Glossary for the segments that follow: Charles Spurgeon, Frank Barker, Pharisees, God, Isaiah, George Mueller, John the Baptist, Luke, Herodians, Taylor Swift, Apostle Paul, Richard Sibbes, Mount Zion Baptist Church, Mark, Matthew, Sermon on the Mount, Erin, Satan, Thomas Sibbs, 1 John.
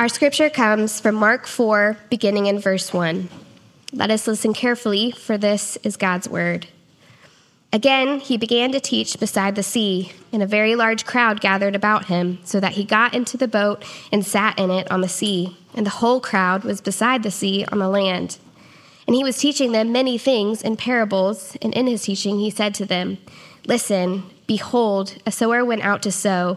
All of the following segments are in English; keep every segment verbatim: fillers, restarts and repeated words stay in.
Our scripture comes from Mark four, beginning in verse one. Let us listen carefully, for this is God's word. Again, he began to teach beside the sea, and a very large crowd gathered about him, so that he got into the boat and sat in it on the sea, and the whole crowd was beside the sea on the land. And he was teaching them many things in parables, and in his teaching he said to them, "Listen, behold, a sower went out to sow.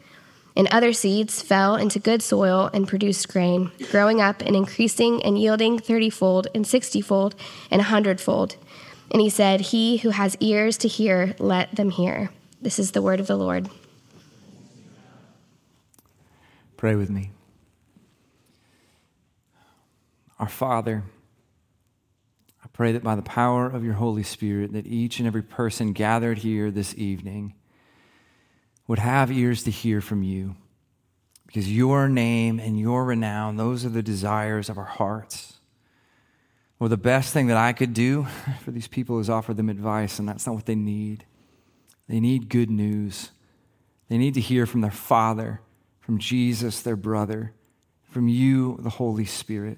And other seeds fell into good soil and produced grain, growing up and increasing and yielding thirtyfold and sixtyfold and a hundredfold." And he said, "He who has ears to hear, let them hear." This is the word of the Lord. Pray with me. Our Father, I pray that by the power of your Holy Spirit, that each and every person gathered here this evening would have ears to hear from you, because your name and your renown, those are the desires of our hearts. Well, the best thing that I could do for these people is offer them advice, and that's not what they need. They need good news. They need to hear from their Father, from Jesus, their brother, from you, the Holy Spirit.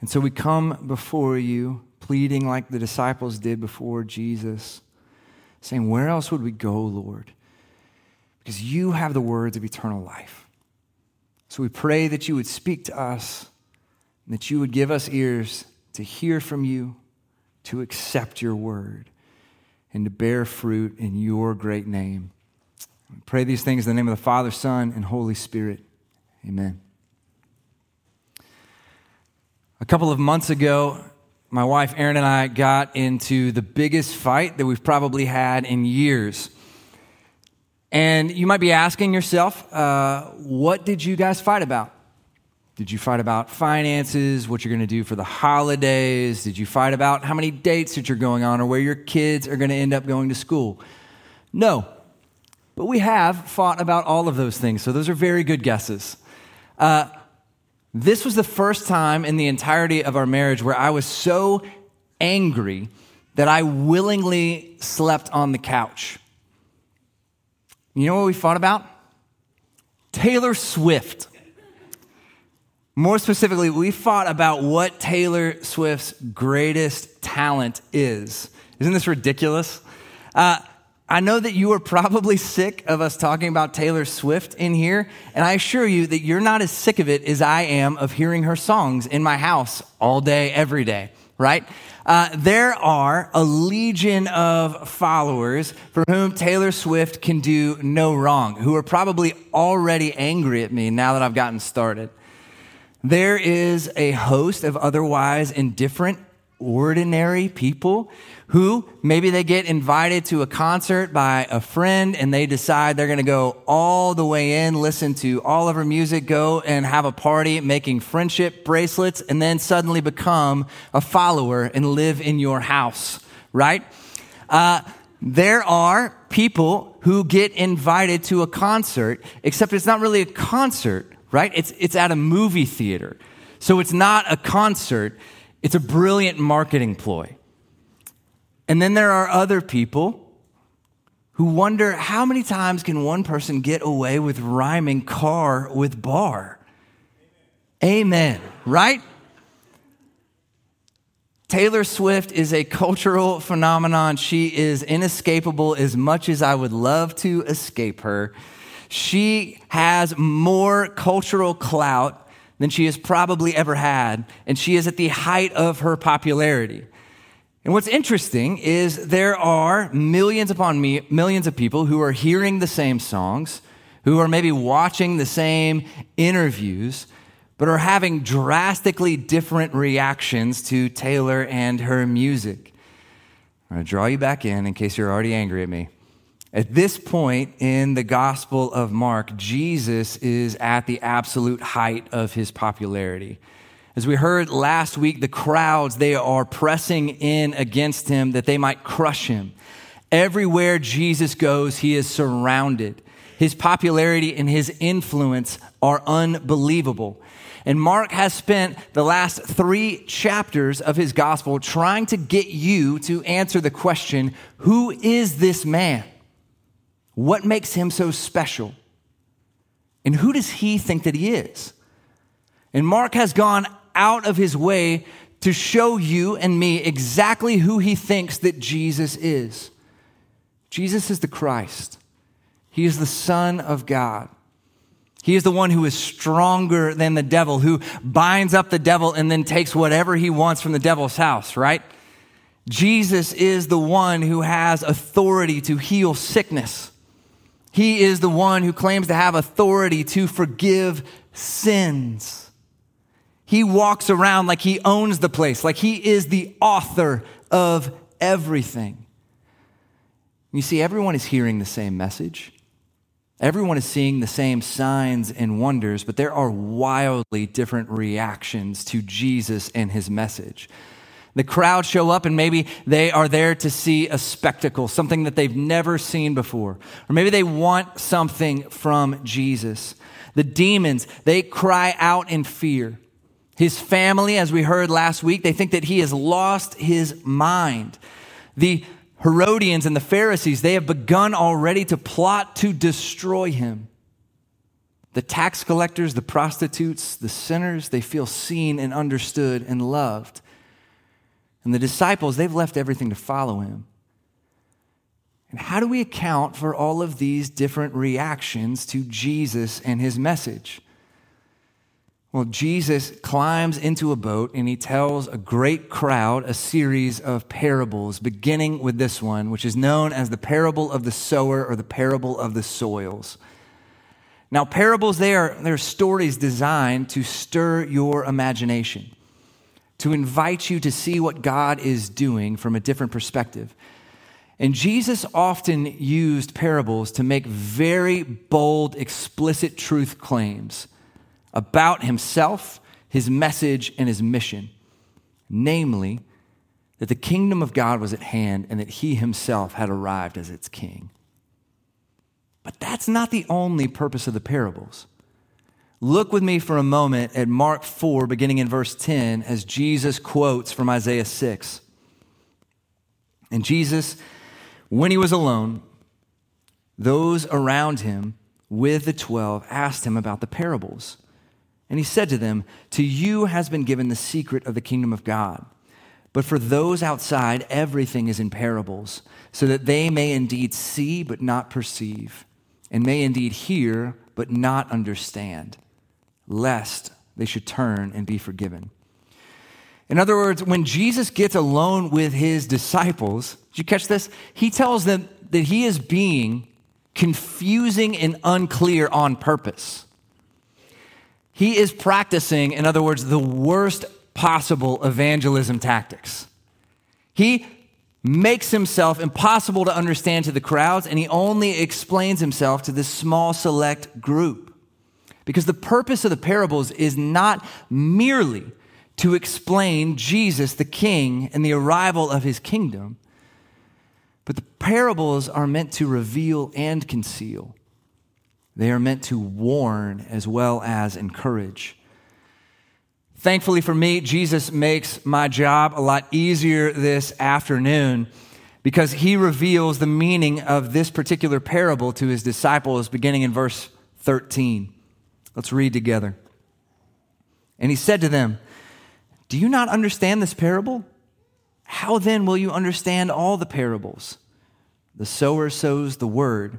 And so we come before you, pleading like the disciples did before Jesus, saying, "Where else would we go, Lord? Because you have the words of eternal life." So we pray that you would speak to us, and that you would give us ears to hear from you, to accept your word, and to bear fruit in your great name. We pray these things in the name of the Father, Son, and Holy Spirit. Amen. A couple of months ago, my wife Erin and I got into the biggest fight that we've probably had in years. And you might be asking yourself, uh, what did you guys fight about? Did you fight about finances, what you're going to do for the holidays? Did you fight about how many dates that you're going on or where your kids are going to end up going to school? No, but we have fought about all of those things, so those are very good guesses. Uh, this was the first time in the entirety of our marriage where I was so angry that I willingly slept on the couch. You know what we fought about? Taylor Swift. More specifically, we fought about what Taylor Swift's greatest talent is. Isn't this ridiculous? Uh, I know that you are probably sick of us talking about Taylor Swift in here, and I assure you that you're not as sick of it as I am of hearing her songs in my house all day, every day, right? Uh, there are a legion of followers for whom Taylor Swift can do no wrong, who are probably already angry at me now that I've gotten started. There is a host of otherwise indifferent, ordinary people who maybe they get invited to a concert by a friend and they decide they're going to go all the way in, listen to all of her music, go and have a party, making friendship bracelets, and then suddenly become a follower and live in your house, right? Uh, there are people who get invited to a concert, except it's not really a concert, right? It's it's at a movie theater. So it's not a concert. It's a brilliant marketing ploy. And then there are other people who wonder, how many times can one person get away with rhyming car with bar? Amen, right? Taylor Swift is a cultural phenomenon. She is inescapable as much as I would love to escape her. She has more cultural clout than she has probably ever had, and she is at the height of her popularity. And what's interesting is there are millions upon me, millions of people who are hearing the same songs, who are maybe watching the same interviews, but are having drastically different reactions to Taylor and her music. I'm going to draw you back in in case you're already angry at me. At this point in the Gospel of Mark, Jesus is at the absolute height of his popularity. As we heard last week, the crowds, they are pressing in against him that they might crush him. Everywhere Jesus goes, he is surrounded. His popularity and his influence are unbelievable. And Mark has spent the last three chapters of his gospel trying to get you to answer the question, who is this man? What makes him so special? And who does he think that he is? And Mark has gone out of his way to show you and me exactly who he thinks that Jesus is. Jesus is the Christ. He is the Son of God. He is the one who is stronger than the devil, who binds up the devil and then takes whatever he wants from the devil's house, right? Jesus is the one who has authority to heal sickness. He is the one who claims to have authority to forgive sins. He walks around like he owns the place, like he is the author of everything. You see, everyone is hearing the same message. Everyone is seeing the same signs and wonders, but there are wildly different reactions to Jesus and his message. The crowd show up and maybe they are there to see a spectacle, something that they've never seen before. Or maybe they want something from Jesus. The demons, they cry out in fear. His family, as we heard last week, they think that he has lost his mind. The Herodians and the Pharisees, they have begun already to plot to destroy him. The tax collectors, the prostitutes, the sinners, they feel seen and understood and loved. And the disciples, they've left everything to follow him. And how do we account for all of these different reactions to Jesus and his message? Well, Jesus climbs into a boat and he tells a great crowd a series of parables, beginning with this one, which is known as the parable of the sower or the parable of the soils. Now, parables, they are, they are stories designed to stir your imagination, to invite you to see what God is doing from a different perspective. And Jesus often used parables to make very bold, explicit truth claims about himself, his message, and his mission. Namely, that the kingdom of God was at hand and that he himself had arrived as its king. But that's not the only purpose of the parables. Look with me for a moment at Mark four, beginning in verse ten, as Jesus quotes from Isaiah six. And Jesus, when he was alone, those around him with the twelve asked him about the parables. And he said to them, "To you has been given the secret of the kingdom of God. But for those outside, everything is in parables, so that they may indeed see but not perceive, and may indeed hear but not understand, lest they should turn and be forgiven." In other words, when Jesus gets alone with his disciples, did you catch this? He tells them that he is being confusing and unclear on purpose. He is practicing, in other words, the worst possible evangelism tactics. He makes himself impossible to understand to the crowds, and he only explains himself to this small select group. Because the purpose of the parables is not merely to explain Jesus, the king, and the arrival of his kingdom, but the parables are meant to reveal and conceal. They are meant to warn as well as encourage. Thankfully for me, Jesus makes my job a lot easier this afternoon because he reveals the meaning of this particular parable to his disciples beginning in verse thirteen. Let's read together. And he said to them, "Do you not understand this parable? How then will you understand all the parables? The sower sows the word.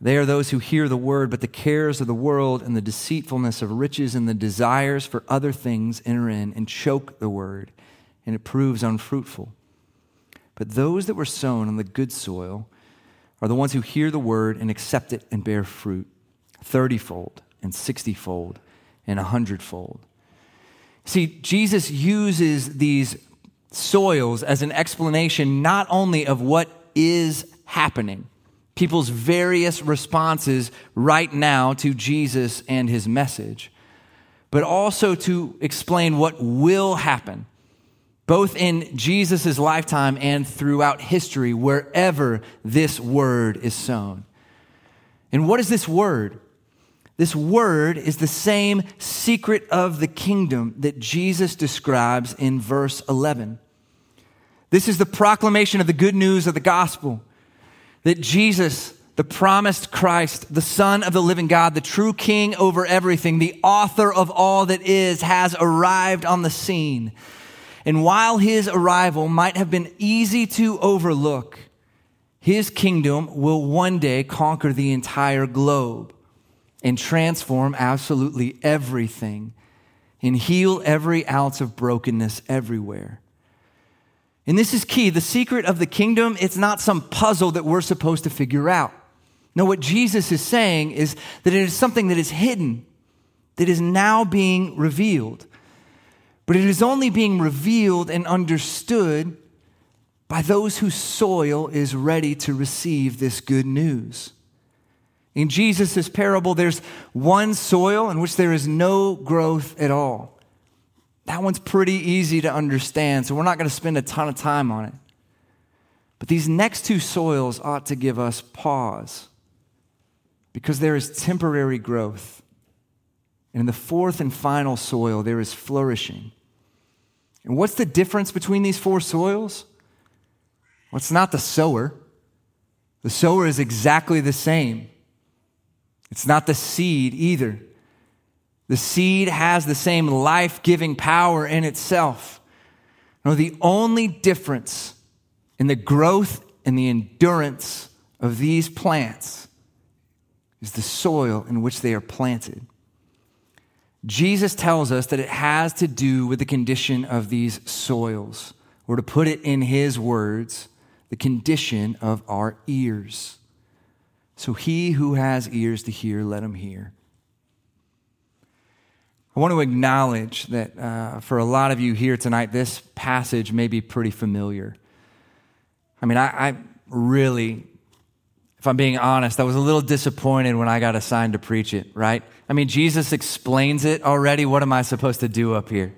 They are those who hear the word, but the cares of the world and the deceitfulness of riches and the desires for other things enter in and choke the word, and it proves unfruitful. But those that were sown on the good soil are the ones who hear the word and accept it and bear fruit, thirty-fold and sixty-fold and a hundredfold. See, Jesus uses these soils as an explanation not only of what is happening, people's various responses right now to Jesus and his message, but also to explain what will happen, both in Jesus' lifetime and throughout history, wherever this word is sown. And what is this word? This word is the same secret of the kingdom that Jesus describes in verse eleven. This is the proclamation of the good news of the gospel, that Jesus, the promised Christ, the Son of the living God, the true King over everything, the author of all that is, has arrived on the scene. And while his arrival might have been easy to overlook, his kingdom will one day conquer the entire globe and transform absolutely everything and heal every ounce of brokenness everywhere. And this is key. The secret of the kingdom, it's not some puzzle that we're supposed to figure out. No, what Jesus is saying is that it is something that is hidden, that is now being revealed. But it is only being revealed and understood by those whose soil is ready to receive this good news. In Jesus' parable, there's one soil in which there is no growth at all. That one's pretty easy to understand, so we're not going to spend a ton of time on it. But these next two soils ought to give us pause, because there is temporary growth. And in the fourth and final soil, there is flourishing. And what's the difference between these four soils? Well, it's not the sower. The sower is exactly the same. It's not the seed either. The seed has the same life-giving power in itself. No, the only difference in the growth and the endurance of these plants is the soil in which they are planted. Jesus tells us that it has to do with the condition of these soils, or to put it in his words, the condition of our ears. So he who has ears to hear, let him hear. I want to acknowledge that uh, for a lot of you here tonight, this passage may be pretty familiar. I mean, I, I really... If I'm being honest, I was a little disappointed when I got assigned to preach it, right? I mean, Jesus explains it already. What am I supposed to do up here?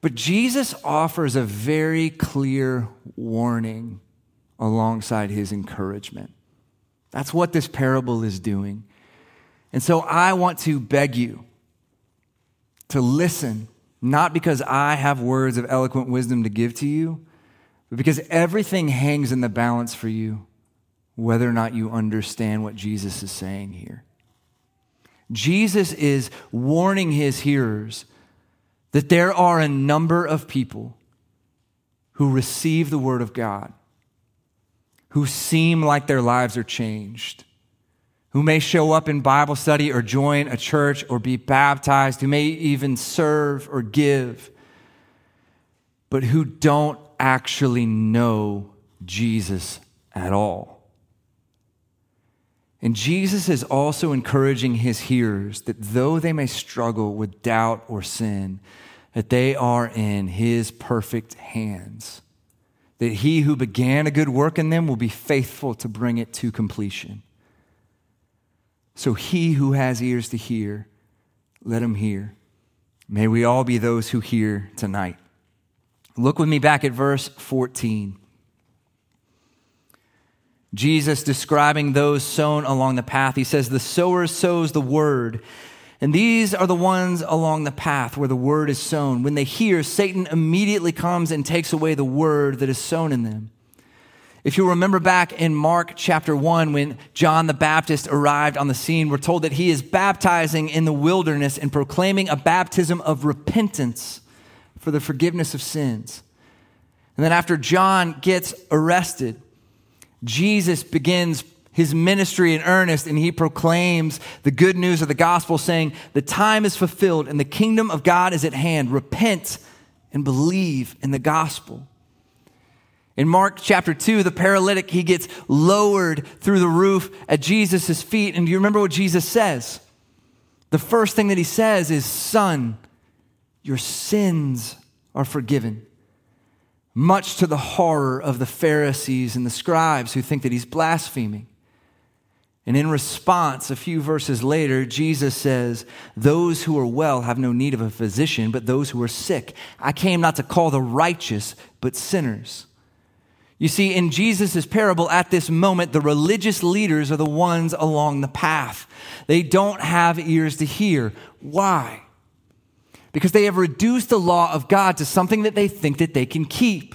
But Jesus offers a very clear warning alongside his encouragement. That's what this parable is doing. And so I want to beg you to listen, not because I have words of eloquent wisdom to give to you, but because everything hangs in the balance for you, whether or not you understand what Jesus is saying here. Jesus is warning his hearers that there are a number of people who receive the word of God, who seem like their lives are changed, who may show up in Bible study or join a church or be baptized, who may even serve or give, but who don't actually know Jesus at all. And Jesus is also encouraging his hearers that though they may struggle with doubt or sin, that they are in his perfect hands, that he who began a good work in them will be faithful to bring it to completion. So he who has ears to hear, let him hear. May we all be those who hear tonight. Look with me back at verse fourteen. Jesus describing those sown along the path, he says, the sower sows the word, and these are the ones along the path where the word is sown. When they hear, Satan immediately comes and takes away the word that is sown in them. If you remember back in Mark chapter one, when John the Baptist arrived on the scene, we're told that he is baptizing in the wilderness and proclaiming a baptism of repentance for the forgiveness of sins. And then after John gets arrested, Jesus begins his ministry in earnest, and he proclaims the good news of the gospel, saying, the time is fulfilled and the kingdom of God is at hand. Repent and believe in the gospel. In Mark chapter two, the paralytic, he gets lowered through the roof at Jesus' feet. And do you remember what Jesus says? The first thing that he says is, son, your sins are forgiven. Much to the horror of the Pharisees and the scribes who think that he's blaspheming. And in response, a few verses later, Jesus says, those who are well have no need of a physician, but those who are sick. I came not to call the righteous, but sinners. You see, in Jesus' parable at this moment, the religious leaders are the ones along the path. They don't have ears to hear. Why? Because they have reduced the law of God to something that they think that they can keep.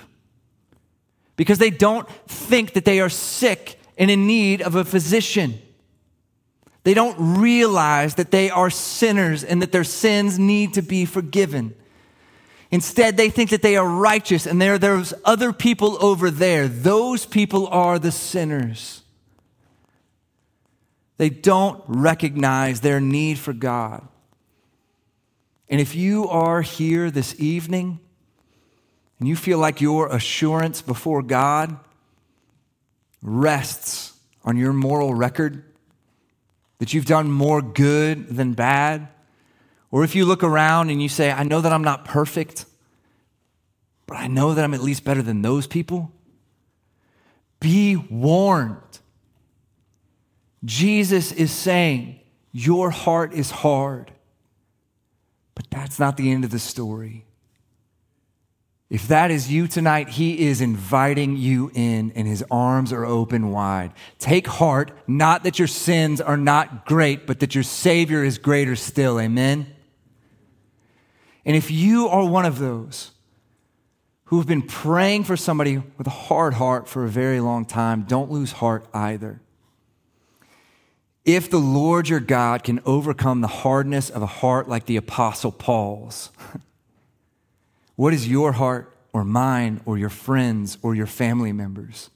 Because they don't think that they are sick and in need of a physician. They don't realize that they are sinners and that their sins need to be forgiven. Instead, they think that they are righteous and there are those other people over there. Those people are the sinners. They don't recognize their need for God. And if you are here this evening and you feel like your assurance before God rests on your moral record, that you've done more good than bad, or if you look around and you say, I know that I'm not perfect, but I know that I'm at least better than those people, be warned. Jesus is saying, your heart is hard, but that's not the end of the story. If that is you tonight, he is inviting you in, and his arms are open wide. Take heart, not that your sins are not great, but that your Savior is greater still. Amen? And if you are one of those who have been praying for somebody with a hard heart for a very long time, don't lose heart either. If the Lord your God can overcome the hardness of a heart like the Apostle Paul's, what is your heart or mine or your friends or your family members?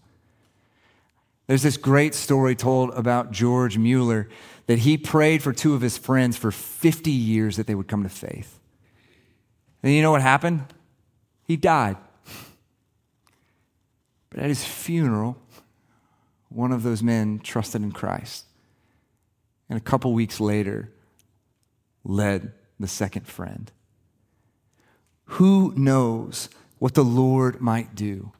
There's this great story told about George Mueller that he prayed for two of his friends for fifty years that they would come to faith. And you know what happened? He died. But at his funeral, one of those men trusted in Christ. And a couple weeks later, led the second friend. Who knows what the Lord might do?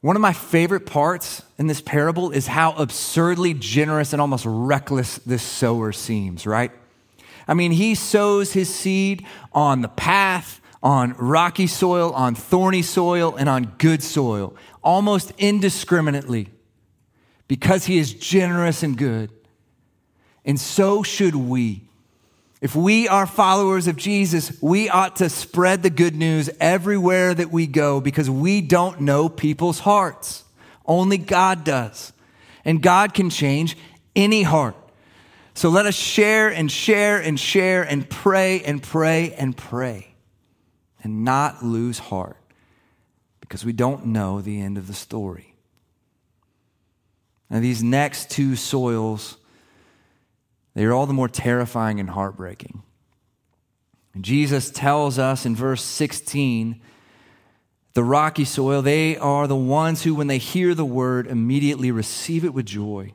One of my favorite parts in this parable is how absurdly generous and almost reckless this sower seems, right? I mean, he sows his seed on the path, on rocky soil, on thorny soil, and on good soil, almost indiscriminately, because he is generous and good. And so should we. If we are followers of Jesus, we ought to spread the good news everywhere that we go because we don't know people's hearts. Only God does. And God can change any heart. So let us share and share and share and pray and pray and pray and not lose heart because we don't know the end of the story. Now, these next two soils, they are all the more terrifying and heartbreaking. And Jesus tells us in verse sixteen, the rocky soil, they are the ones who, when they hear the word, immediately receive it with joy.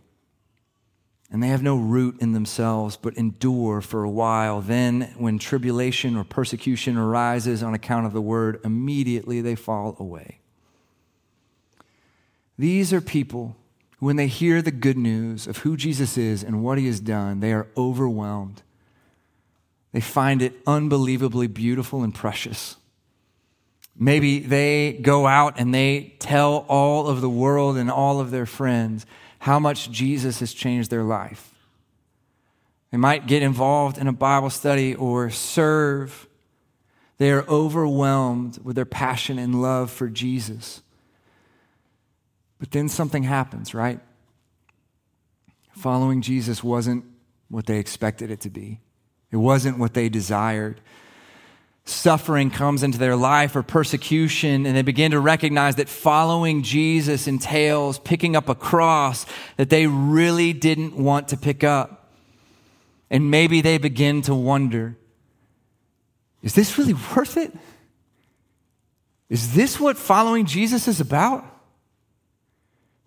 And they have no root in themselves, but endure for a while. Then, when tribulation or persecution arises on account of the word, immediately they fall away. These are people when they hear the good news of who Jesus is and what he has done, they are overwhelmed. They find it unbelievably beautiful and precious. Maybe they go out and they tell all of the world and all of their friends how much Jesus has changed their life. They might get involved in a Bible study or serve. They are overwhelmed with their passion and love for Jesus. But then something happens, right? Following Jesus wasn't what they expected it to be. It wasn't what they desired. suffering comes into their life or persecution, and they begin to recognize that following Jesus entails picking up a cross that they really didn't want to pick up. And maybe they begin to wonder, is this really worth it? Is this what following Jesus is about?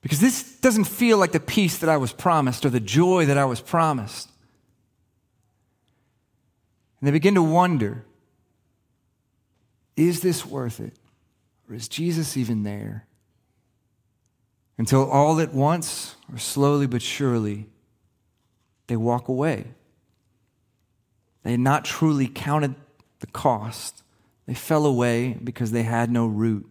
Because this doesn't feel like the peace that I was promised or the joy that I was promised. And they begin to wonder, is this worth it? Or is Jesus even there? Until all at once, or slowly but surely, they walk away. They had not truly counted the cost. They fell away because they had no root.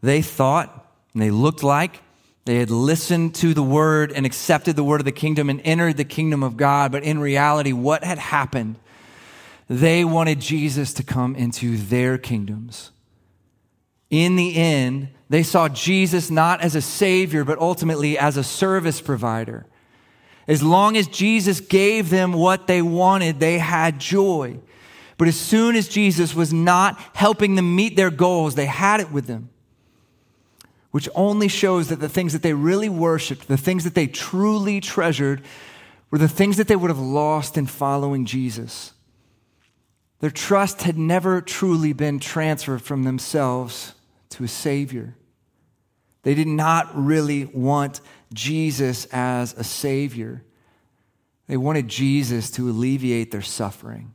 They thought, and they looked like, they had listened to the word and accepted the word of the kingdom and entered the kingdom of God. But in reality, what had happened? They wanted Jesus to come into their kingdoms. In the end, they saw Jesus not as a savior, but ultimately as a service provider. As long as Jesus gave them what they wanted, they had joy. But as soon as Jesus was not helping them meet their goals, they had it with them, which only shows that the things that they really worshiped, the things that they truly treasured, were the things that they would have lost in following Jesus. Their trust had never truly been transferred from themselves to a Savior. They did not really want Jesus as a Savior. They wanted Jesus to alleviate their suffering.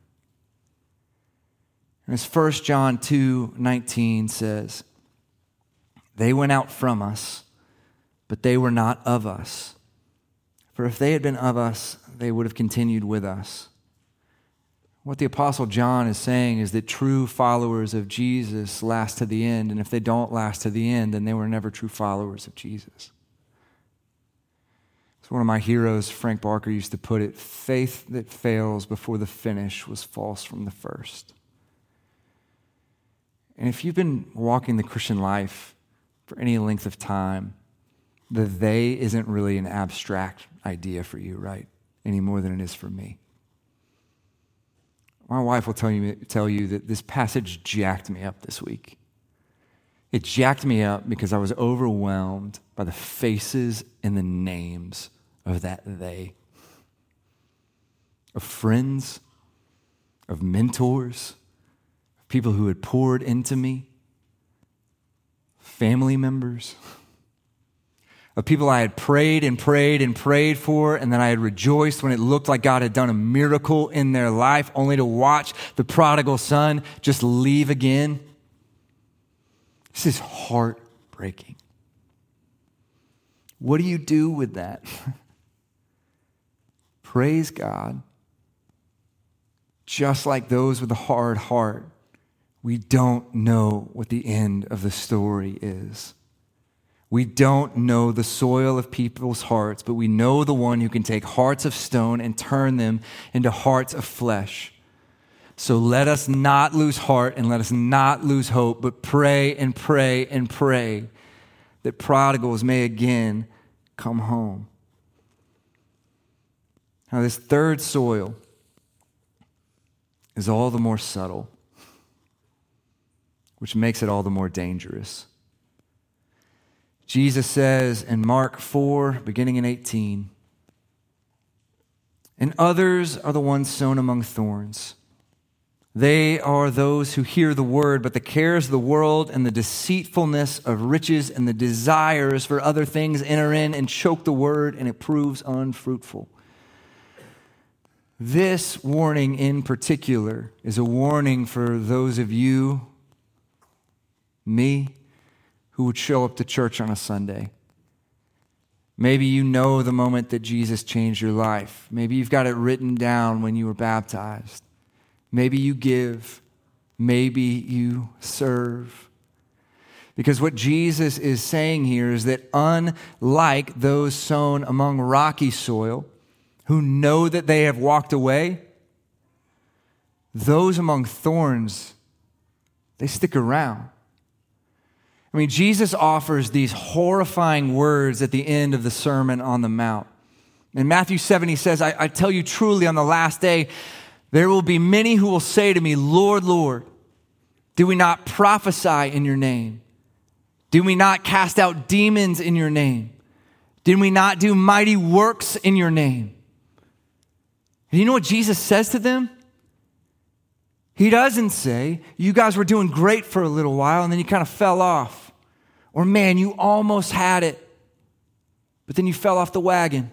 And as First John two nineteen says, they went out from us, but they were not of us. For if they had been of us, they would have continued with us. What the Apostle John is saying is that true followers of Jesus last to the end, and if they don't last to the end, then they were never true followers of Jesus. As one of my heroes, Frank Barker, used to put it, faith that fails before the finish was false from the first. And if you've been walking the Christian life for any length of time, the they isn't really an abstract idea for you, right? Any more than it is for me. My wife will tell you, tell you that this passage jacked me up this week. It jacked me up because I was overwhelmed by the faces and the names of that they. Of friends, of mentors, of people who had poured into me, family members, of people I had prayed and prayed and prayed for, and then I had rejoiced when it looked like God had done a miracle in their life, only to watch the prodigal son just leave again. This is heartbreaking. What do you do with that? Praise God. Just like those with a hard heart, we don't know what the end of the story is. We don't know the soil of people's hearts, but we know the one who can take hearts of stone and turn them into hearts of flesh. So let us not lose heart and let us not lose hope, but pray and pray and pray that prodigals may again come home. Now, this third soil is all the more subtle, which makes it all the more dangerous. Jesus says in Mark four, beginning in eighteen, and others are the ones sown among thorns. They are those who hear the word, but the cares of the world and the deceitfulness of riches and the desires for other things enter in and choke the word, and it proves unfruitful. This warning in particular is a warning for those of you, me, who would show up to church on a Sunday. Maybe you know the moment that Jesus changed your life. Maybe you've got it written down when you were baptized. Maybe you give. Maybe you serve. Because what Jesus is saying here is that unlike those sown among rocky soil who know that they have walked away, those among thorns, they stick around. I mean, Jesus offers these horrifying words at the end of the Sermon on the Mount. In Matthew seven, he says, I, I tell you truly, on the last day, There will be many who will say to me, Lord, Lord, do we not prophesy in your name? Did we not cast out demons in your name? Did we not do mighty works in your name? And you know what Jesus says to them? He doesn't say, you guys were doing great for a little while and then you kind of fell off. Or man, you almost had it, but then you fell off the wagon.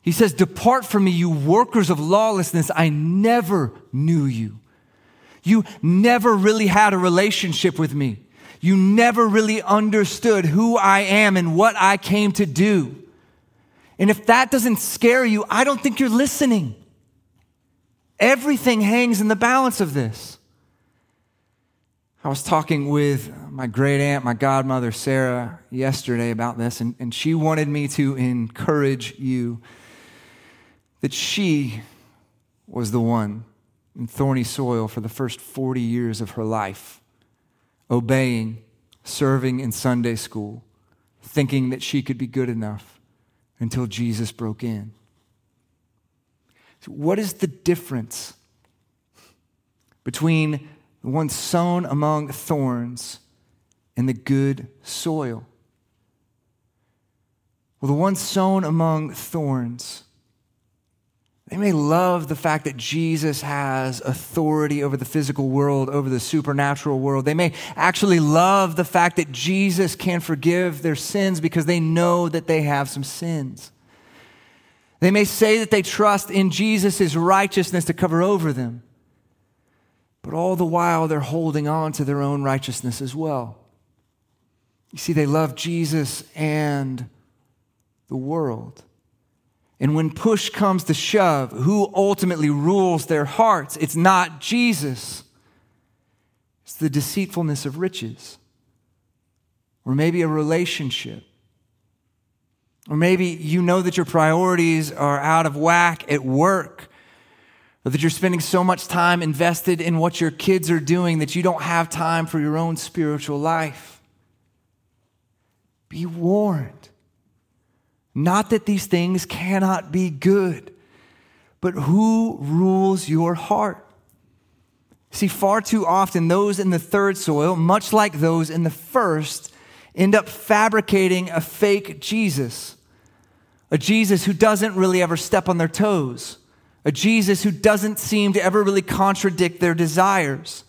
He says, depart from me, you workers of lawlessness. I never knew you. You never really had a relationship with me. You never really understood who I am and what I came to do. And if that doesn't scare you, I don't think you're listening. Everything hangs in the balance of this. I was talking with my great aunt, my godmother, Sarah, yesterday about this, and, and she wanted me to encourage you that she was the one in thorny soil for the first forty years of her life, obeying, serving in Sunday school, thinking that she could be good enough until Jesus broke in. So what is the difference between the one sown among thorns and the good soil? Well, the one sown among thorns, they may love the fact that Jesus has authority over the physical world, over the supernatural world. They may actually love the fact that Jesus can forgive their sins because they know that they have some sins. They may say that they trust in Jesus' righteousness to cover over them, but all the while they're holding on to their own righteousness as well. You see, they love Jesus and the world. And when push comes to shove, who ultimately rules their hearts? It's not Jesus. It's the deceitfulness of riches, or maybe a relationship, or maybe you know that your priorities are out of whack at work, or that you're spending so much time invested in what your kids are doing that you don't have time for your own spiritual life. Be warned. Not that these things cannot be good, but who rules your heart? See, far too often those in the third soil, much like those in the first, end up fabricating a fake Jesus, a Jesus who doesn't really ever step on their toes, a Jesus who doesn't seem to ever really contradict their desires,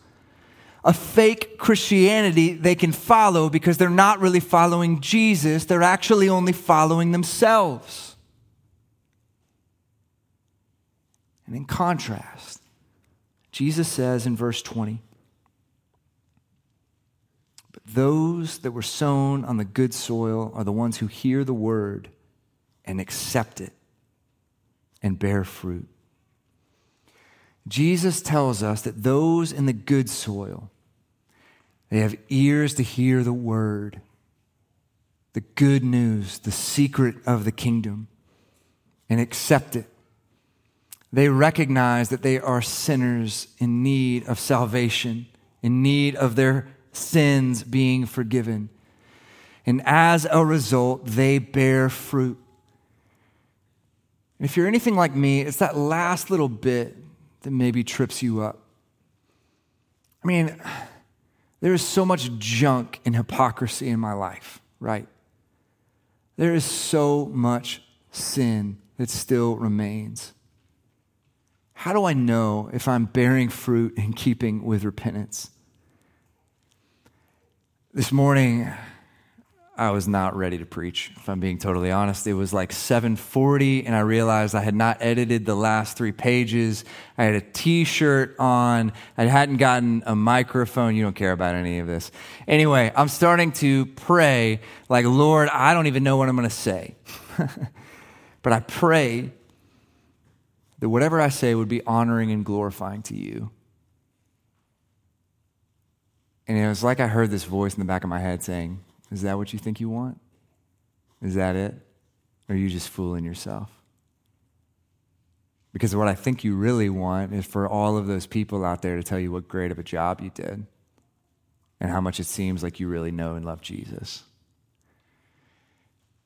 a fake Christianity they can follow because they're not really following Jesus. They're actually only following themselves. And in contrast, Jesus says in verse twenty, but those that were sown on the good soil are the ones who hear the word and accept it and bear fruit. Jesus tells us that those in the good soil, they have ears to hear the word, the good news, the secret of the kingdom, and accept it. They recognize that they are sinners in need of salvation, in need of their sins being forgiven. And as a result, they bear fruit. And if you're anything like me, it's that last little bit that maybe trips you up. I mean, there is so much junk and hypocrisy in my life, right? There is so much sin that still remains. How do I know if I'm bearing fruit in keeping with repentance? This morning, I was not ready to preach, if I'm being totally honest. It was like seven forty, and I realized I had not edited the last three pages. I had a T-shirt on. I hadn't gotten a microphone. You don't care about any of this. Anyway, I'm starting to pray like, Lord, I don't even know what I'm going to say. But I pray that whatever I say would be honoring and glorifying to you. And it was like I heard this voice in the back of my head saying, is that what you think you want? Is that it? Or are you just fooling yourself? Because what I think you really want is for all of those people out there to tell you what great of a job you did and how much it seems like you really know and love Jesus.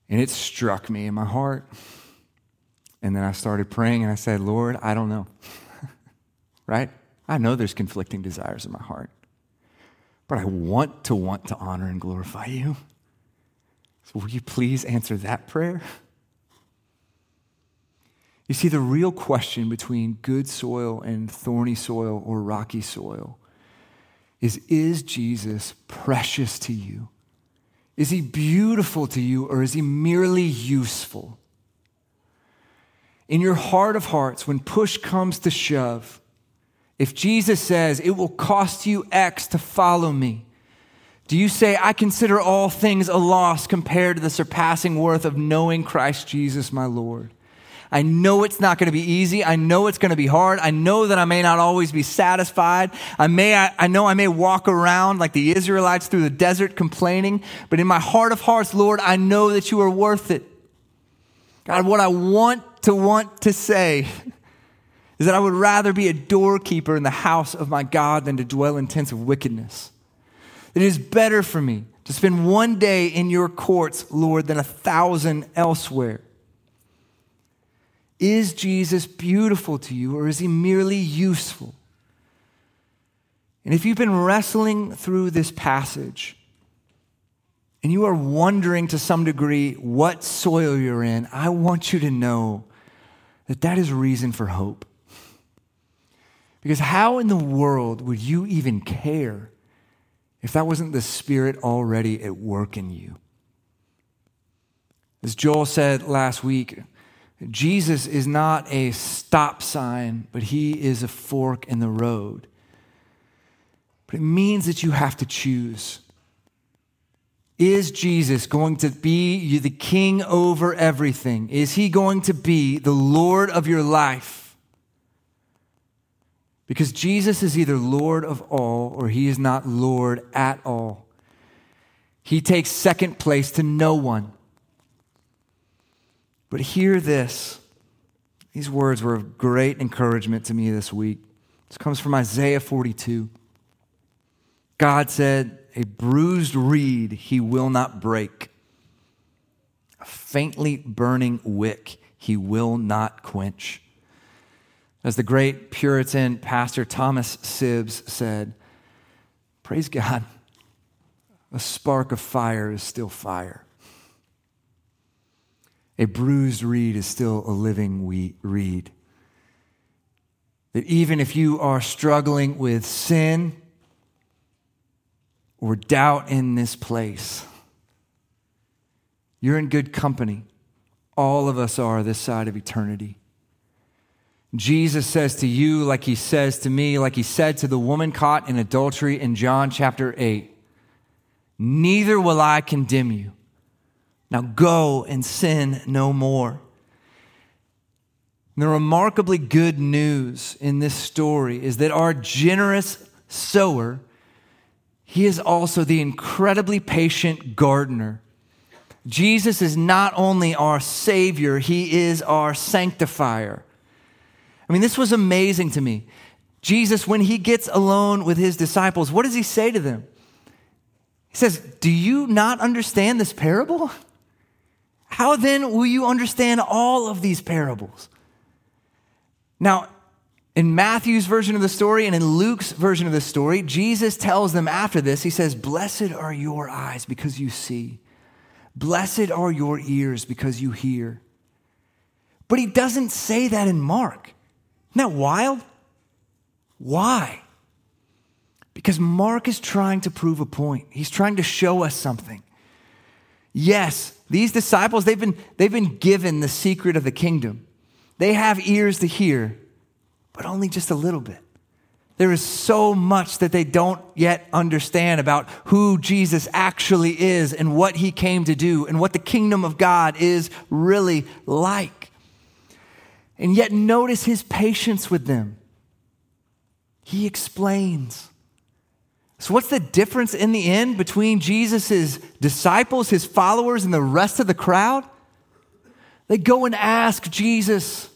And it struck me in my heart. And then I started praying and I said, Lord, I don't know. right? I know there's conflicting desires in my heart, but I want to want to honor and glorify you. So will you please answer that prayer? You see, the real question between good soil and thorny soil or rocky soil is, is Jesus precious to you? Is he beautiful to you, or is he merely useful? In your heart of hearts, when push comes to shove, if Jesus says, it will cost you X to follow me, do you say, I consider all things a loss compared to the surpassing worth of knowing Christ Jesus my Lord? I know it's not going to be easy. I know it's going to be hard. I know that I may not always be satisfied. I may, I, I know I may walk around like the Israelites through the desert complaining, but in my heart of hearts, Lord, I know that you are worth it. God, what I want to want to say is that I would rather be a doorkeeper in the house of my God than to dwell in tents of wickedness. It is better for me to spend one day in your courts, Lord, than a thousand elsewhere. Is Jesus beautiful to you, or is he merely useful? And if you've been wrestling through this passage and you are wondering to some degree what soil you're in, I want you to know that that is reason for hope. Because how in the world would you even care if that wasn't the Spirit already at work in you? As Joel said last week, Jesus is not a stop sign, but he is a fork in the road. But it means that you have to choose. Is Jesus going to be the king over everything? Is he going to be the Lord of your life? Because Jesus is either Lord of all or he is not Lord at all. He takes second place to no one. But hear this. These words were of great encouragement to me this week. This comes from Isaiah forty-two. God said, a bruised reed he will not break. A faintly burning wick he will not quench. As the great Puritan pastor Thomas Sibbs said, praise God, a spark of fire is still fire. A bruised reed is still a living reed. That even if you are struggling with sin or doubt in this place, you're in good company. All of us are this side of eternity. Jesus says to you, like he says to me, like he said to the woman caught in adultery in John chapter eight, neither will I condemn you. Now go and sin no more. And the remarkably good news in this story is that our generous sower, he is also the incredibly patient gardener. Jesus is not only our Savior, he is our sanctifier. I mean, this was amazing to me. Jesus, when he gets alone with his disciples, what does he say to them? He says, do you not understand this parable? How then will you understand all of these parables? Now, in Matthew's version of the story and in Luke's version of the story, Jesus tells them after this, he says, blessed are your eyes because you see. Blessed are your ears because you hear. But he doesn't say that in Mark. Isn't that wild? Why? Because Mark is trying to prove a point. He's trying to show us something. Yes, these disciples, they've been, they've been given the secret of the kingdom. They have ears to hear, but only just a little bit. There is so much that they don't yet understand about who Jesus actually is and what he came to do and what the kingdom of God is really like. And yet notice his patience with them. He explains. So what's the difference in the end between Jesus' disciples, his followers, and the rest of the crowd? They go and ask Jesus,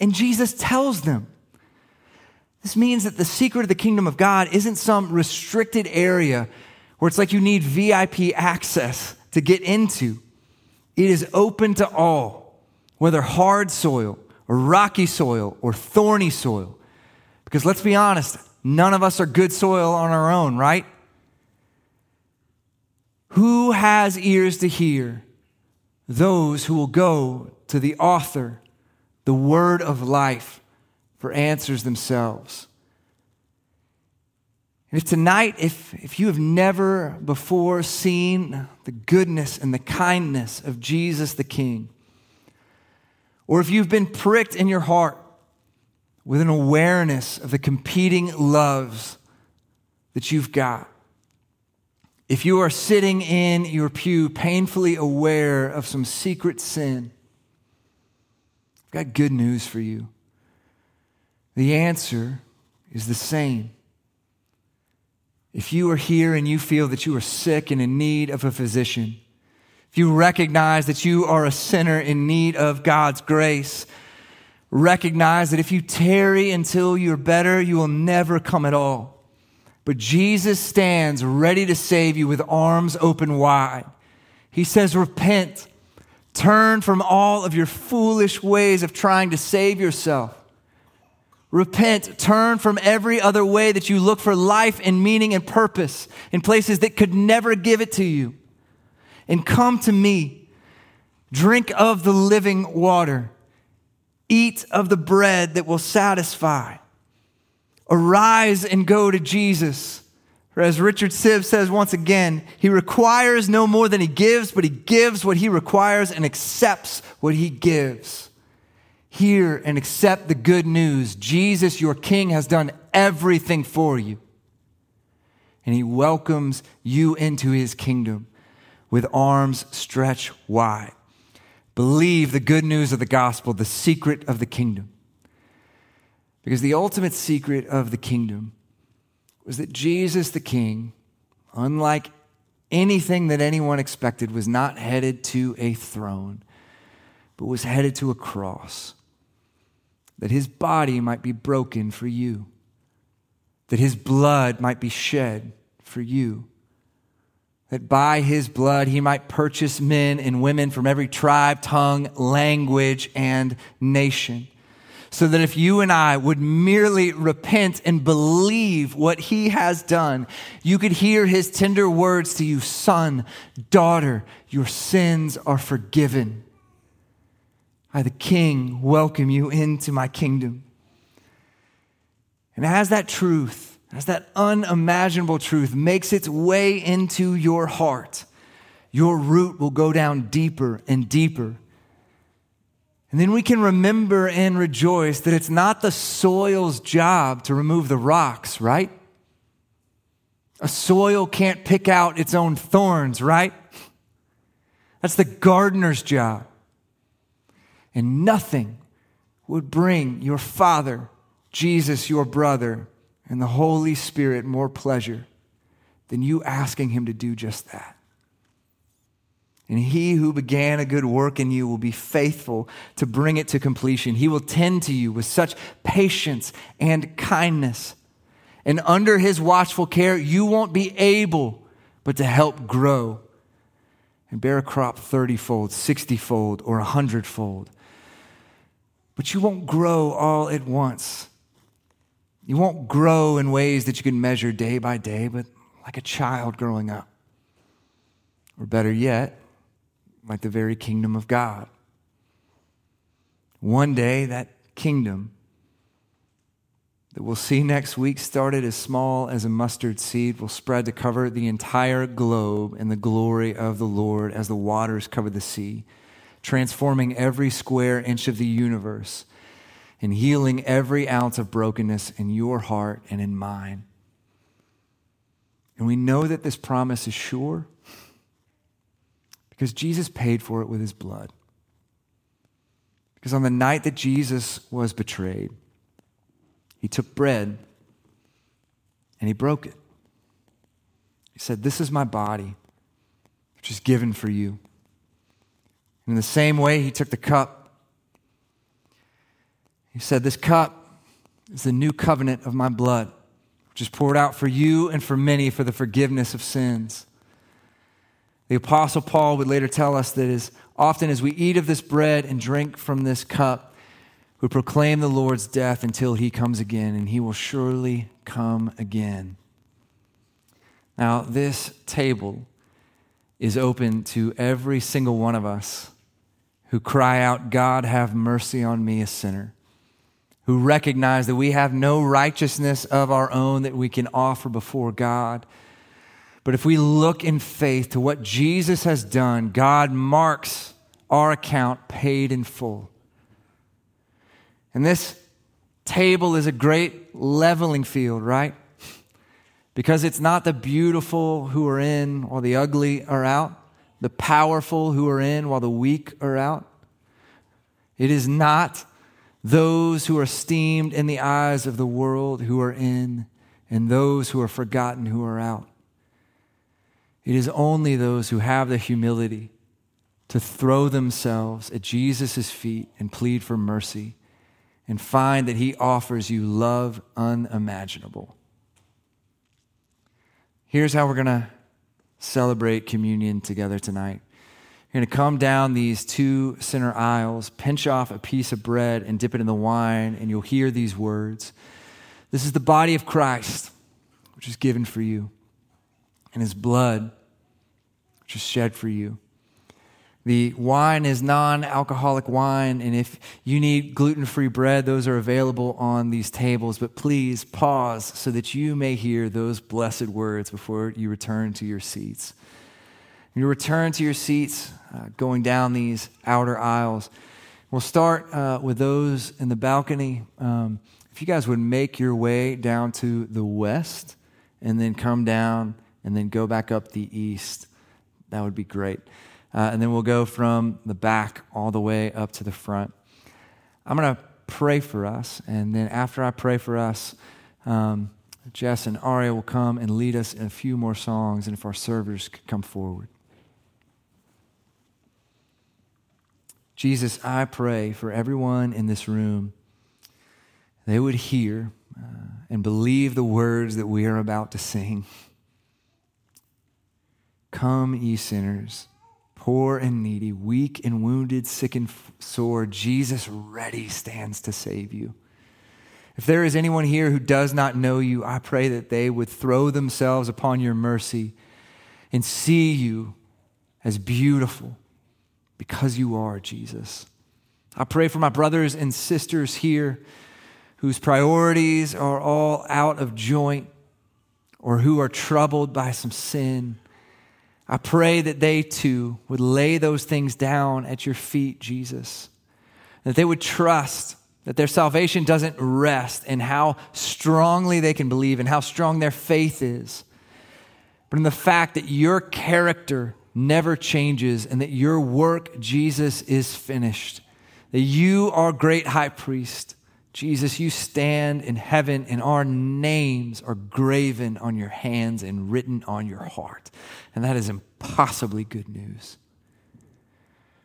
and Jesus tells them. This means that the secret of the kingdom of God isn't some restricted area where it's like you need V I P access to get into. It is open to all, whether hard soil or rocky soil or thorny soil. Because let's be honest, none of us are good soil on our own, right? Who has ears to hear? Those who will go to the author, the word of life, for answers themselves. And if tonight, if, if you have never before seen the goodness and the kindness of Jesus the King, or if you've been pricked in your heart with an awareness of the competing loves that you've got, if you are sitting in your pew painfully aware of some secret sin, I've got good news for you. The answer is the same. If you are here and you feel that you are sick and in need of a physician, if you recognize that you are a sinner in need of God's grace, recognize that if you tarry until you're better, you will never come at all. But Jesus stands ready to save you with arms open wide. He says, repent, turn from all of your foolish ways of trying to save yourself. Repent, turn from every other way that you look for life and meaning and purpose in places that could never give it to you. And come to me, drink of the living water, eat of the bread that will satisfy. Arise and go to Jesus. For as Richard Sibbes says once again, he requires no more than he gives, but he gives what he requires and accepts what he gives. Hear and accept the good news. Jesus, your King, has done everything for you. And he welcomes you into his kingdom with arms stretched wide. Believe the good news of the gospel, the secret of the kingdom. Because the ultimate secret of the kingdom was that Jesus the King, unlike anything that anyone expected, was not headed to a throne, but was headed to a cross. That his body might be broken for you. That his blood might be shed for you. That by his blood he might purchase men and women from every tribe, tongue, language, and nation. So that if you and I would merely repent and believe what he has done, you could hear his tender words to you, son, daughter, your sins are forgiven. I, the King, welcome you into my kingdom. And as that truth, as that unimaginable truth makes its way into your heart, your root will go down deeper and deeper. And then we can remember and rejoice that it's not the soil's job to remove the rocks, right? A soil can't pick out its own thorns, right? That's the gardener's job. And nothing would bring your Father, Jesus, your brother, and the Holy Spirit more pleasure than you asking him to do just that. And he who began a good work in you will be faithful to bring it to completion. He will tend to you with such patience and kindness. And under his watchful care, you won't be able but to help grow and bear a crop thirty-fold, sixty-fold, or one hundred-fold. But you won't grow all at once. You won't grow in ways that you can measure day by day, but like a child growing up. Or better yet, like the very kingdom of God. One day, that kingdom that we'll see next week, started as small as a mustard seed, will spread to cover the entire globe in the glory of the Lord as the waters cover the sea, transforming every square inch of the universe and healing every ounce of brokenness in your heart and in mine. And we know that this promise is sure, because Jesus paid for it with his blood. Because on the night that Jesus was betrayed, he took bread and he broke it. He said, this is my body, which is given for you. And in the same way, he took the cup. He said, this cup is the new covenant of my blood, which is poured out for you and for many for the forgiveness of sins. The Apostle Paul would later tell us that as often as we eat of this bread and drink from this cup, who proclaim the Lord's death until he comes again, and he will surely come again. Now, this table is open to every single one of us who cry out, God, have mercy on me, a sinner, who recognize that we have no righteousness of our own that we can offer before God. But if we look in faith to what Jesus has done, God marks our account paid in full. And this table is a great leveling field, right? Because it's not the beautiful who are in while the ugly are out, the powerful who are in while the weak are out. It is not those who are esteemed in the eyes of the world who are in, and those who are forgotten who are out. It is only those who have the humility to throw themselves at Jesus' feet and plead for mercy and find that he offers you love unimaginable. Here's how we're going to celebrate communion together tonight. You're going to come down these two center aisles, pinch off a piece of bread and dip it in the wine, and you'll hear these words. This is the body of Christ, which is given for you, and his blood, which is shed for you. The wine is non-alcoholic wine, and if you need gluten-free bread, those are available on these tables. But please pause so that you may hear those blessed words before you return to your seats. When you return to your seats, uh, going down these outer aisles, we'll start uh, with those in the balcony. Um, if you guys would make your way down to the west and then come down and then go back up the east, that would be great. Uh, and then we'll go from the back all the way up to the front. I'm going to pray for us. And then after I pray for us, um, Jess and Aria will come and lead us in a few more songs. And if our servers could come forward. Jesus, I pray for everyone in this room. They would hear uh, and believe the words that we are about to sing. Come, ye sinners, poor and needy, weak and wounded, sick and sore, Jesus ready stands to save you. If there is anyone here who does not know you, I pray that they would throw themselves upon your mercy and see you as beautiful because you are, Jesus. I pray for my brothers and sisters here whose priorities are all out of joint or who are troubled by some sin. I pray that they too would lay those things down at your feet, Jesus, that they would trust that their salvation doesn't rest in how strongly they can believe and how strong their faith is, but in the fact that your character never changes and that your work, Jesus, is finished, that you are great high priest. Jesus, you stand in heaven and our names are graven on your hands and written on your heart. And that is impossibly good news.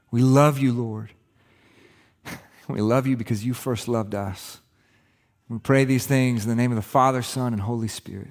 We love you, Lord. We love you because you first loved us. We pray these things in the name of the Father, Son, and Holy Spirit.